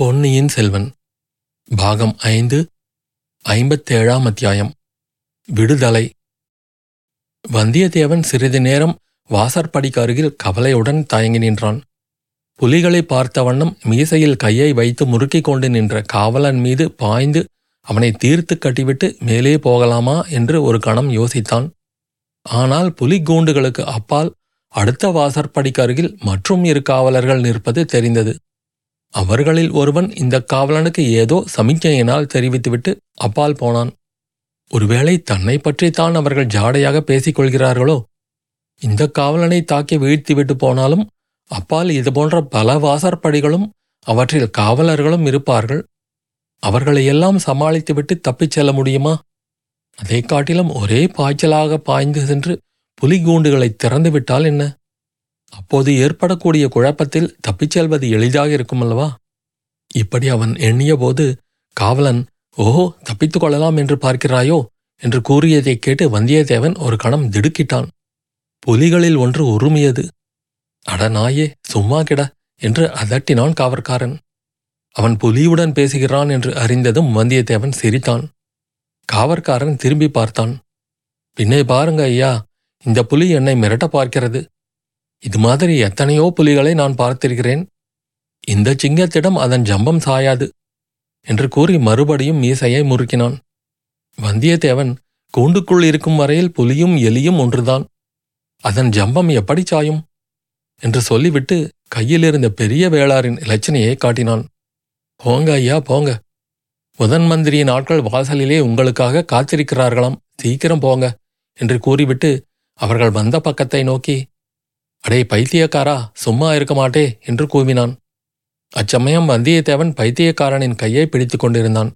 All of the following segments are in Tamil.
பொன்னியின் செல்வன் பாகம் 5 57ஆம் அத்தியாயம் விடுதலை. வந்தியத்தேவன் சிறிது நேரம் வாசற்படிக்கு அருகில் கவலையுடன் தயங்கி நின்றான். புலிகளை பார்த்த வண்ணம் மீசையில் கையை வைத்து முறுக்கிக் கொண்டு நின்ற காவலன் மீது பாய்ந்து அவனை தீர்த்து கட்டிவிட்டு மேலே போகலாமா என்று ஒரு கணம் யோசித்தான். ஆனால் புலிக்கூண்டுகளுக்கு அப்பால் அடுத்த வாசற்படிக்கு அருகில் மற்றும் இரு காவலர்கள் நிற்பது தெரிந்தது. அவர்களில் ஒருவன் இந்த காவலனுக்கு ஏதோ சமிக்கையினால் தெரிவித்துவிட்டு அப்பால் போனான். ஒருவேளை தன்னை பற்றித்தான் அவர்கள் ஜாடையாக பேசிக்கொள்கிறார்களோ? இந்த காவலனை தாக்கி வீழ்த்திவிட்டு போனாலும் அப்பால் இதுபோன்ற பல வாசற்படிகளும் அவற்றில் காவலர்களும் இருப்பார்கள். அவர்களையெல்லாம் சமாளித்துவிட்டு தப்பிச் செல்ல முடியுமா? அதை காட்டிலும் ஒரே பாய்ச்சலாக பாய்ந்து சென்று புலிகூண்டுகளை திறந்துவிட்டால் என்ன? அப்போது ஏற்படக்கூடிய குழப்பத்தில் தப்பிச் செல்வது எளிதாக இருக்குமல்லவா? இப்படி அவன் எண்ணியபோது காவலன், ஓஹோ, தப்பித்துக் கொள்ளலாம் என்று பார்க்கிறாயோ என்று கூறியதை கேட்டு வந்தியத்தேவன் ஒரு கணம் திடுக்கிட்டான். புலிகளில் ஒன்று உருமியது. அட நாயே, சும்மா கிட என்று அதட்டினான் காவற்காரன். அவன் புலியுடன் பேசுகிறான் என்று அறிந்ததும் வந்தியத்தேவன் சிரித்தான். காவற்காரன் திரும்பி பார்த்தான். பின்னே பாருங்க ஐயா, இந்த புலி என்னை மிரட்ட பார்க்கிறது. இது மாதிரி எத்தனையோ புலிகளை நான் பார்த்திருக்கிறேன். இந்த சிங்கத்திடம் அதன் ஜம்பம் சாயாது என்று கூறி மறுபடியும் மீசையை முறுக்கினான். வந்தியத்தேவன், கூண்டுக்குள் இருக்கும் வரையில் புலியும் எலியும் ஒன்றுதான், அதன் ஜம்பம் எப்படி சாயும் என்று சொல்லிவிட்டு கையிலிருந்த பெரிய வேளாரின் இலச்சினையை காட்டினான். போங்க ஐயா போங்க, முதன் மந்திரியின் ஆட்கள் வாசலிலே உங்களுக்காக காத்திருக்கிறார்களாம், சீக்கிரம் போங்க என்று கூறிவிட்டு அவர்கள் வந்த பக்கத்தை நோக்கி, அடே பைத்தியக்காரா, சும்மா இருக்க மாட்டே என்று கூவினான். அச்சமயம் வந்தியத்தேவன் பைத்தியக்காரனின் கையை பிடித்து கொண்டிருந்தான்.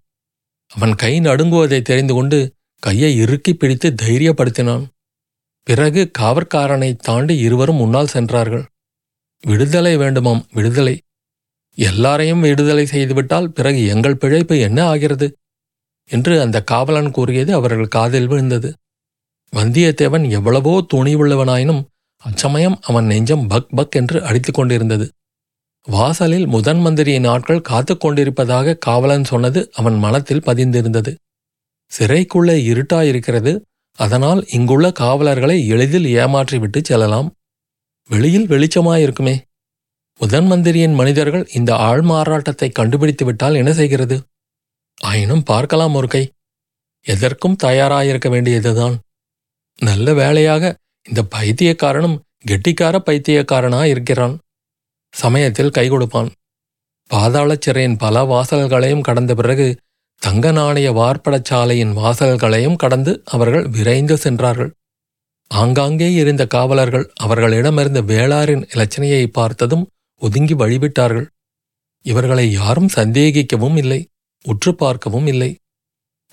அவன் கை நடுங்குவதை தெரிந்து கொண்டு கையை இறுக்கி பிடித்து தைரியப்படுத்தினான். பிறகு காவற்காரனை தாண்டி இருவரும் முன்னால் சென்றார்கள். விடுதலை வேண்டுமாம், விடுதலை. எல்லாரையும் விடுதலை செய்துவிட்டால் பிறகு எங்கள் பிழைப்பு என்ன ஆகிறது என்று அந்த காவலன் கூறியது அவர்கள் காதில் விழுந்தது. வந்தியத்தேவன் எவ்வளவோ துணிவுள்ளவனாயினும் அச்சமயம் அவன் நெஞ்சம் பக் பக் என்று அடித்து கொண்டிருந்தது. வாசலில் முதன் மந்திரியின் ஆட்கள் காத்து கொண்டிருப்பதாக காவலன் சொன்னது அவன் மனத்தில் பதிந்திருந்தது. சிறைக்குள்ளே இருட்டாயிருக்கிறது, அதனால் இங்குள்ள காவலர்களை எளிதில் ஏமாற்றிவிட்டு செல்லலாம். வெளியில் வெளிச்சமாயிருக்குமே. முதன் மந்திரியின் மனிதர்கள் இந்த ஆள்மாறாட்டத்தை கண்டுபிடித்து விட்டால் என்ன செய்கிறது? ஆயினும் பார்க்கலாம் ஒரு கை. எதற்கும் தயாராயிருக்க வேண்டியதுதான். நல்ல வேளையாக இந்த பைத்தியக்காரனும் கெட்டிக்கார பைத்தியக்காரனா இருக்கிறான். சமயத்தில் கை கொடுப்பான். பாதாள சிறையின் பல வாசல்களையும் கடந்த பிறகு தங்க நாணய வார்ப்படச்சாலையின் வாசல்களையும் கடந்து அவர்கள் விரைந்து சென்றார்கள். ஆங்காங்கே இருந்த காவலர்கள் அவர்களிடமிருந்த வேளாரின் இலச்சனையை பார்த்ததும் ஒதுங்கி வழிவிட்டார்கள். இவர்களை யாரும் சந்தேகிக்கவும் இல்லை, உற்று பார்க்கவும் இல்லை.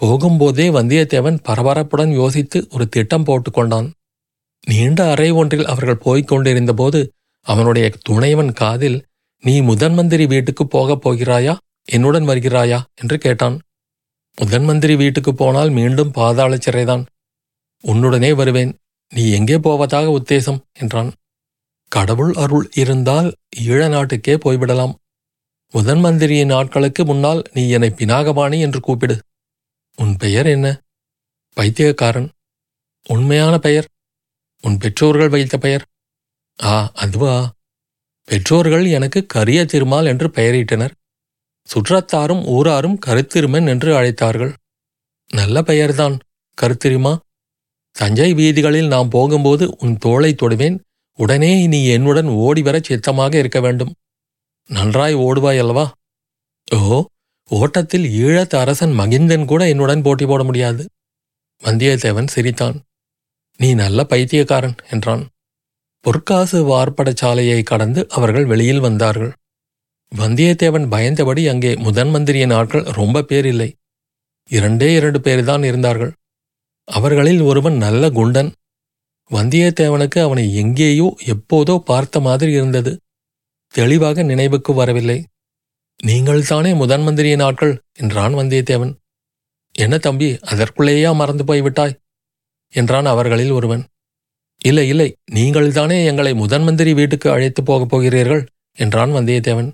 போகும்போதே வந்தியத்தேவன் பரபரப்புடன் யோசித்து ஒரு திட்டம் போட்டுக்கொண்டான். நீண்ட அறை ஒன்றில் அவர்கள் போய்கொண்டிருந்த போது அவனுடைய துணைவன் காதில், நீ முதன் மந்திரி வீட்டுக்கு போகப் போகிறாயா, என்னுடன் வருகிறாயா என்று கேட்டான். முதன் மந்திரி வீட்டுக்கு போனால் மீண்டும் பாதாள சிறைதான், உன்னுடனே வருவேன், நீ எங்கே போவதாக உத்தேசம் என்றான். கடவுள் அருள் இருந்தால் ஈழ நாட்டுக்கே போய்விடலாம். முதன் மந்திரியின் நாட்களுக்கு முன்னால் நீ என்னை பினாகபாணி என்று கூப்பிடு. உன் பெயர் என்ன? பைத்தியக்காரன். உண்மையான பெயர்? உன் பெற்றோர்கள் வைத்த பெயர்? ஆ, அதுவா. பெற்றோர்கள் எனக்கு கரிய திருமால் என்று பெயரிட்டனர். சுற்றத்தாரும் ஊராரும் கருத்திருமன் என்று அழைத்தார்கள். நல்ல பெயர்தான், கருத்திருமா. தஞ்சை வீதிகளில் நாம் போகும்போது உன் தோளை தொடுவேன். உடனே நீ என்னுடன் ஓடிவர சித்தமாக இருக்க வேண்டும். நன்றாய் ஓடுவாய் அல்லவா? ஓ, ஓட்டத்தில் ஈழத்து அரசன் மகிந்தன் கூட என்னுடன் போட்டி போட முடியாது. வந்தியத்தேவன் சிரித்தான். நீ நல்ல பைத்தியக்காரன் என்றான். பொற்காசு வார்ப்படச்சாலையை கடந்து அவர்கள் வெளியில் வந்தார்கள். வந்தியத்தேவன் பயந்தபடி அங்கே முதன் மந்திரியின் ஆட்கள் ரொம்ப பேர் இல்லை, 2 பேர்தான் இருந்தார்கள். அவர்களில் ஒருவன் நல்ல குண்டன். வந்தியத்தேவனுக்கு அவனை எங்கேயோ எப்போதோ பார்த்த மாதிரி இருந்தது. தெளிவாக நினைவுக்கு வரவில்லை. நீங்கள்தானே முதன் மந்திரியின் ஆட்கள் என்றான் வந்தியத்தேவன். என்ன தம்பி, அதற்குள்ளேயா மறந்து போய்விட்டாய் என்றான் அவர்களில் ஒருவன். இல்லை இல்லை, நீங்கள்தானே எங்களை முதன் மந்திரி வீட்டுக்கு அழைத்து போகப் போகிறீர்கள் என்றான் வந்தியத்தேவன்.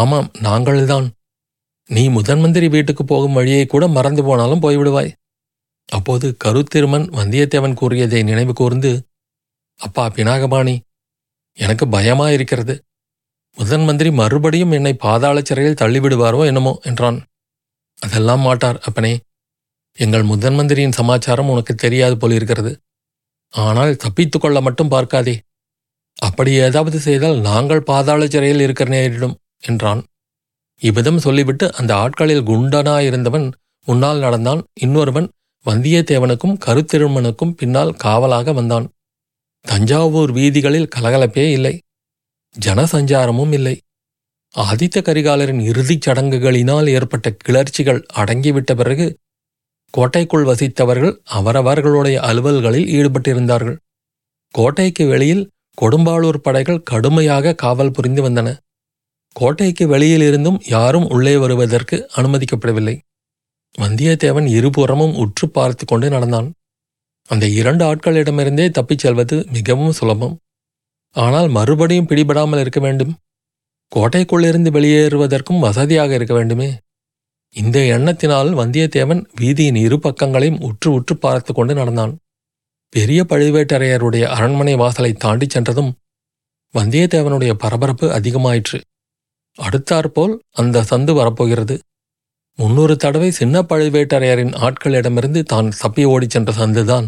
ஆமாம், நாங்கள்தான். நீ முதன் மந்திரி வீட்டுக்கு போகும் வழியை கூட மறந்து போனாலும் போய்விடுவாய். அப்போது கருத்திருமன் வந்தியத்தேவன் கூறியதை நினைவு கூர்ந்து, அப்பா பினாகபாணி, எனக்கு பயமாயிருக்கிறது. முதன் மந்திரி மறுபடியும் என்னை பாதாள சிறையில் தள்ளிவிடுவாரோ என்னமோ என்றான். அதெல்லாம் மாட்டார் அப்பனே. எங்கள் முதன் மந்திரியின் சமாச்சாரம் உனக்கு தெரியாது போலிருக்கிறது. ஆனால் தப்பித்துக்கொள்ள மட்டும் பார்க்காதே. அப்படி ஏதாவது செய்தால் நாங்கள் பாதாள சிறையில் இருக்கிற நேரிடும் என்றான். இவ்விதம் சொல்லிவிட்டு அந்த ஆட்களில் குண்டனாயிருந்தவன் முன்னால் நடந்தான். இன்னொருவன் வந்தியத்தேவனுக்கும் கருத்திருமனுக்கும் பின்னால் காவலாக வந்தான். தஞ்சாவூர் வீதிகளில் கலகலப்பே இல்லை, ஜனசஞ்சாரமும் இல்லை. ஆதித்த கரிகாலரின் இறுதிச் சடங்குகளினால் ஏற்பட்ட கிளர்ச்சிகள் அடங்கிவிட்ட பிறகு கோட்டைக்குள் வசித்தவர்கள் அவரவர்களுடைய அலுவல்களில் ஈடுபட்டிருந்தார்கள். கோட்டைக்கு வெளியில் கொடும்பாளூர் படைகள் கடுமையாக காவல் புரிந்து வந்தன. கோட்டைக்கு வெளியில் இருந்தும் யாரும் உள்ளே வருவதற்கு அனுமதிக்கப்படவில்லை. வந்தியத்தேவன் இருபுறமும் உற்று பார்த்து கொண்டு நடந்தான். அந்த இரண்டு ஆட்களிடமிருந்தே தப்பிச் செல்வது மிகவும் சுலபம். ஆனால் மறுபடியும் பிடிபடாமல் இருக்க வேண்டும். கோட்டைக்குள்ளிருந்து வெளியேறுவதற்கும் வசதியாக இருக்க வேண்டுமே. இந்த எண்ணத்தினால் வந்தியத்தேவன் வீதியின் இரு பக்கங்களையும் உற்று உற்று பார்த்து கொண்டு நடந்தான். பெரிய பழுவேட்டரையருடைய அரண்மனை வாசலை தாண்டி சென்றதும் வந்தியத்தேவனுடைய பரபரப்பு அதிகமாயிற்று. அடுத்தாற்போல் அந்த சந்து வரப்போகிறது. 300 தடவை சின்ன பழுவேட்டரையரின் ஆட்களிடமிருந்து தான் தப்பி ஓடிச் சென்ற சந்துதான்.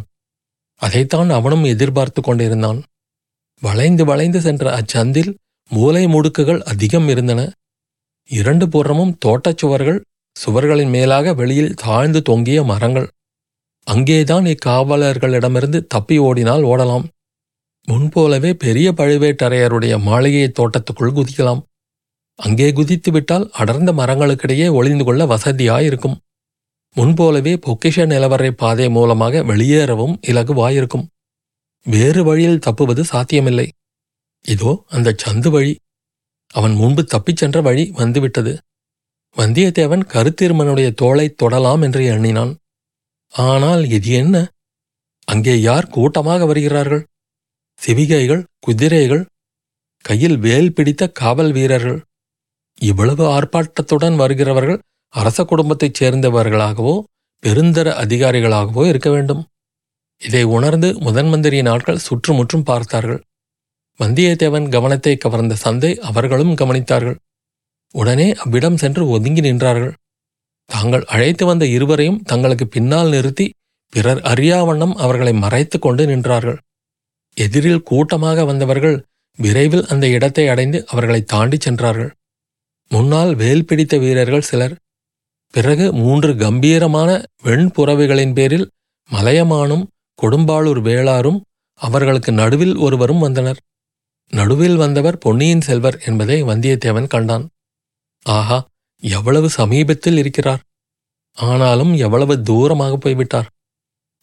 அதைத்தான் அவனும் எதிர்பார்த்து கொண்டிருந்தான். வளைந்து வளைந்து சென்ற அச்சந்தில் மூலை முடுக்குகள் அதிகம் இருந்தன. இரண்டு புறமும் தோட்டச் சுவர்கள், சுவர்களின் மேலாக வெளியில் தாழ்ந்து தொங்கிய மரங்கள். அங்கேதான் இக்காவலர்களிடமிருந்து தப்பி ஓடினால் ஓடலாம். முன்போலவே பெரிய பழுவேட்டரையருடைய மாளிகை தோட்டத்துக்குள் குதிக்கலாம். அங்கே குதித்துவிட்டால் அடர்ந்த மரங்களுக்கிடையே ஒளிந்து கொள்ள வசதியாயிருக்கும். முன்போலவே பொக்கிஷ நிலவரை பாதை மூலமாக வெளியேறவும் இலகுவாயிருக்கும். வேறு வழியில் தப்புவது சாத்தியமில்லை. இதோ அந்த சந்து வழி, அவன் முன்பு தப்பிச் சென்ற வழி வந்துவிட்டது. வந்தியத்தேவன் கருத்திருமனுடைய தோளை தொடலாம் என்று எண்ணினான். ஆனால் இது என்ன? அங்கே யார் கூட்டமாக வருகிறார்கள்? சிவிகைகள், குதிரைகள், கையில் வேல் பிடித்த காவல் வீரர்கள். இவ்வளவு ஆர்ப்பாட்டத்துடன் வருகிறவர்கள் அரச குடும்பத்தைச் சேர்ந்தவர்களாகவோ பெருந்தர அதிகாரிகளாகவோ இருக்க வேண்டும். இதை உணர்ந்து முதன் மந்திரியின் ஆட்கள் சுற்றுமுற்றும் பார்த்தார்கள். வந்தியத்தேவன் கவனத்தை கவர்ந்த சந்தை அவர்களும் கவனித்தார்கள். உடனே அவ்விடம் சென்று ஒதுங்கி நின்றார்கள். தாங்கள் அழைத்து வந்த இருவரையும் தங்களுக்கு பின்னால் நிறுத்தி பிறர் அறியாவண்ணம் அவர்களை மறைத்து கொண்டு நின்றார்கள். எதிரில் கூட்டமாக வந்தவர்கள் விரைவில் அந்த இடத்தை அடைந்து அவர்களை தாண்டி சென்றார்கள். முன்னால் வேல் பிடித்த வீரர்கள் சிலர், பிறகு 3 கம்பீரமான வெண்புறவிகளின் பேரில் மலையமானும் கொடும்பாளூர் வேளாரும் அவர்களுக்கு நடுவில் ஒருவரும் வந்தனர். நடுவில் வந்தவர் பொன்னியின் செல்வர் என்பதை வந்தியத்தேவன் கண்டான். ஆஹா, எவ்வளவு சமீபத்தில் இருக்கிறார், ஆனாலும் எவ்வளவு தூரமாக போய்விட்டார்.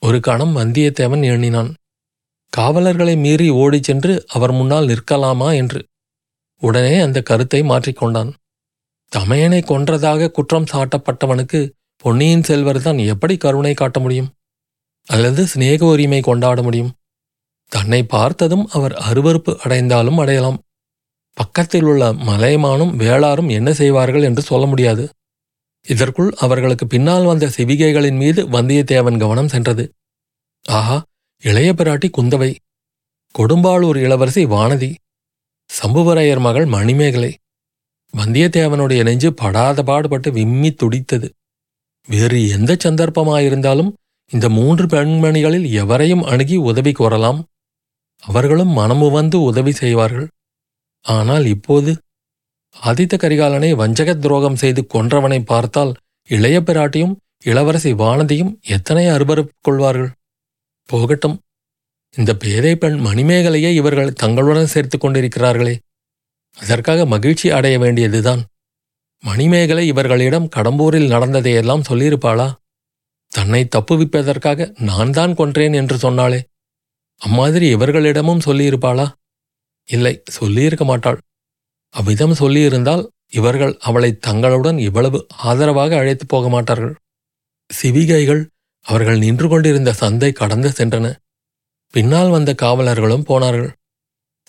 ஒரு கணம் வந்தியத்தேவன் எண்ணினான், காவலர்களை மீறி ஓடிச் சென்று அவர் முன்னால் நிற்கலாமா என்று. உடனே அந்த கருத்தை மாற்றிக்கொண்டான். தமையனை கொன்றதாக குற்றம் சாட்டப்பட்டவனுக்கு பொன்னியின் செல்வர்தான் எப்படி கருணை காட்ட முடியும் அல்லது சிநேக உரிமை கொண்டாட முடியும்? தன்னை பார்த்ததும் அவர் அருவருப்பு அடைந்தாலும் அடையலாம். பக்கத்தில் உள்ள மலையமானும் வேளாரும் என்ன செய்வார்கள் என்று சொல்ல முடியாது. இதற்குள் அவர்களுக்கு பின்னால் வந்த சிவிகைகளின் மீது வந்தியத்தேவன் கவனம் சென்றது. ஆஹா, இளைய பிராட்டி குந்தவை, கொடும்பாளூர் இளவரசி வானதி, சம்புவரையர் மகள் மணிமேகலை. வந்தியத்தேவனுடைய நெஞ்சு படாத பாடுபட்டு விம்மி துடித்தது. வேறு எந்த சந்தர்ப்பமாயிருந்தாலும் இந்த 3 பெண்மணிகளில் எவரையும் அணுகி உதவி கோரலாம். அவர்களும் மனமுவந்து உதவி செய்வார்கள். ஆனால் இப்போது ஆதித்த கரிகாலனை வஞ்சக துரோகம் செய்து கொன்றவனை பார்த்தால் இளைய பிராட்டியும் இளவரசி வானதியும் எத்தனை அருவருப்பு கொள்வார்கள். போகட்டும், இந்த பேதை பெண் மணிமேகலையை இவர்கள் தங்களுடன் சேர்த்து கொண்டிருக்கிறார்களே, அதற்காக மகிழ்ச்சி அடைய வேண்டியதுதான். மணிமேகலை இவர்களிடம் கடம்பூரில் நடந்ததையெல்லாம் சொல்லியிருப்பாளா? தன்னை தப்புவிப்பதற்காக நான் தான் கொன்றேன் என்று சொன்னாளே, அம்மாதிரி இவர்களிடமும் சொல்லியிருப்பாளா? இல்லை, சொல்லியிருக்க மாட்டாள். அவ்விதம் சொல்லியிருந்தால் இவர்கள் அவளை தங்களுடன் இவ்வளவு ஆதரவாக அழைத்து போக மாட்டார்கள். சிவிகைகள் அவர்கள் நின்று கொண்டிருந்த சந்தை கடந்து சென்றன. பின்னால் வந்த காவலர்களும் போனார்கள்.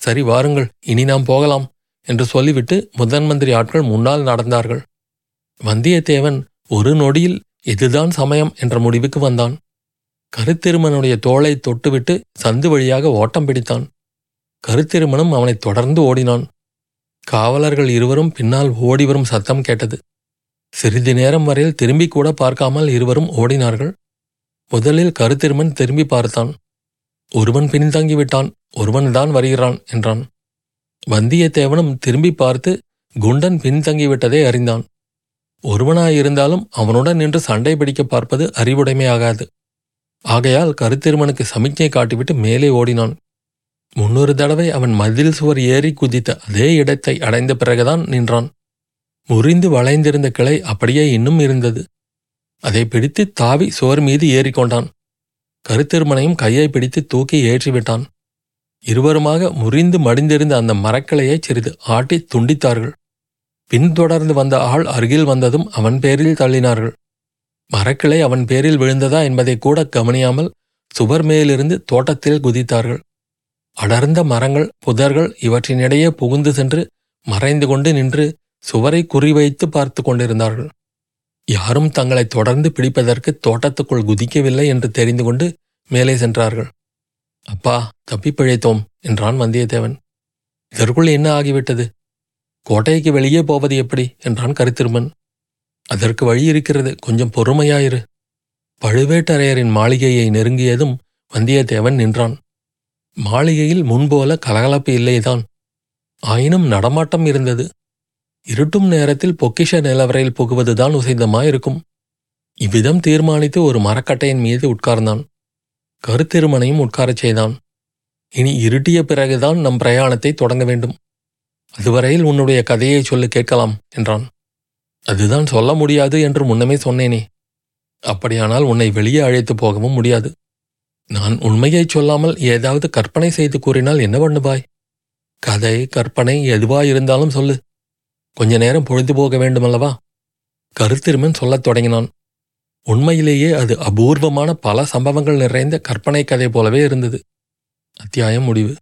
சரி, வாருங்கள், இனி நாம் போகலாம் என்று சொல்லிவிட்டு முதன் மந்திரி ஆட்கள் முன்னால் நடந்தார்கள். வந்தியத்தேவன் ஒரு நொடியில் இதுதான் சமயம் என்ற முடிவுக்கு வந்தான். கருத்திருமனுடைய தோளை தொட்டுவிட்டு சந்து வழியாக ஓட்டம் பிடித்தான். கருத்திருமனும் அவனை தொடர்ந்து ஓடினான். காவலர்கள் இருவரும் பின்னால் ஓடிவரும் சத்தம் கேட்டது. சிறிது நேரம் வரையில் திரும்பி கூட பார்க்காமல் இருவரும் ஓடினார்கள். முதலில் கருத்திருமன் திரும்பி பார்த்தான். ஒருவன் பின்தங்கிவிட்டான், ஒருவன்தான் வருகிறான் என்றான். வந்தியத்தேவனும் திரும்பி பார்த்து குண்டன் பின்தங்கிவிட்டதை அறிந்தான். ஒருவனாயிருந்தாலும் அவனுடன் நின்று சண்டை பிடிக்க பார்ப்பது அறிவுடைமையாகாது. ஆகையால் கருத்திருமனுக்கு சமிக்ஞை காட்டிவிட்டு மேலே ஓடினான். 300 தடவை அவன் மதில் சுவர் ஏறி குதித்த அதே இடத்தை அடைந்த பிறகுதான் நின்றான். முறிந்து வளைந்திருந்த கிளை அப்படியே இன்னும் இருந்தது. அதை பிடித்து தாவி சுவர் மீது ஏறிக்கொண்டான். கருத்திருமனையும் கையை பிடித்து தூக்கி ஏற்றிவிட்டான். இருவருமாக முறிந்து மடிந்திருந்த அந்த மரக்கிளையை சிறிது ஆட்டி துண்டித்தார்கள். பின்தொடர்ந்து வந்த ஆள் அருகில் வந்ததும் அவன் பேரில் தள்ளினார்கள். மரக்கிளை அவன் பேரில் விழுந்ததா என்பதை கூட கவனியாமல் சுவர் மேலிருந்து தோட்டத்தில் குதித்தார்கள். அடர்ந்த மரங்கள், புதர்கள் இவற்றினிடையே புகுந்து சென்று மறைந்து கொண்டு நின்று சுவரை குறிவைத்து பார்த்து கொண்டிருந்தார்கள். யாரும் தங்களை தொடர்ந்து பிடிப்பதற்கு தோட்டத்துக்குள் குதிக்கவில்லை என்று தெரிந்து கொண்டு மேலே சென்றார்கள். அப்பா, தப்பி பிழைத்தோம் என்றான் வந்தியத்தேவன். இதற்குள் என்ன ஆகிவிட்டது? கோட்டைக்கு வெளியே போவது எப்படி என்றான் கருத்திருமன். அதற்கு வழி இருக்கிறது, கொஞ்சம் பொறுமையாயிரு. பழுவேட்டரையரின் மாளிகையை நெருங்கியதும் வந்தியத்தேவன் நின்றான். மாளிகையில் முன்போல கலகலப்பு இல்லைதான். ஆயினும் நடமாட்டம் இருந்தது. இருட்டும் நேரத்தில் பொக்கிஷ நிலவரையில் புகுவதுதான் உசிதமாயிருக்கும். இவ்விதம் தீர்மானித்து ஒரு மரக்கட்டையின் மீது உட்கார்ந்தான். கருத்திருமனையும் உட்காரச் செய்தான். இனி இருட்டிய பிறகுதான் நம் பிரயாணத்தை தொடங்க வேண்டும். அதுவரையில் உன்னுடைய கதையை சொல்லி கேட்கலாம் என்றான். அதுதான் சொல்ல முடியாது என்று முன்னமே சொன்னேனே. அப்படியானால் உன்னை வெளியே அழைத்து போகவும் முடியாது. நான் உண்மையை சொல்லாமல் ஏதாவது கற்பனை செய்து கூறினால் என்ன பண்ணுவாய்? கதை கற்பனை எதுவாயிருந்தாலும் சொல்லு. கொஞ்ச நேரம் பொழுது போக வேண்டுமல்லவா? கருத்திருமன் சொல்லத் தொடங்கினான். உண்மையிலேயே அது அபூர்வமான பல சம்பவங்கள் நிறைந்த கற்பனை கதை போலவே இருந்தது. அத்தியாயம் முடிவு.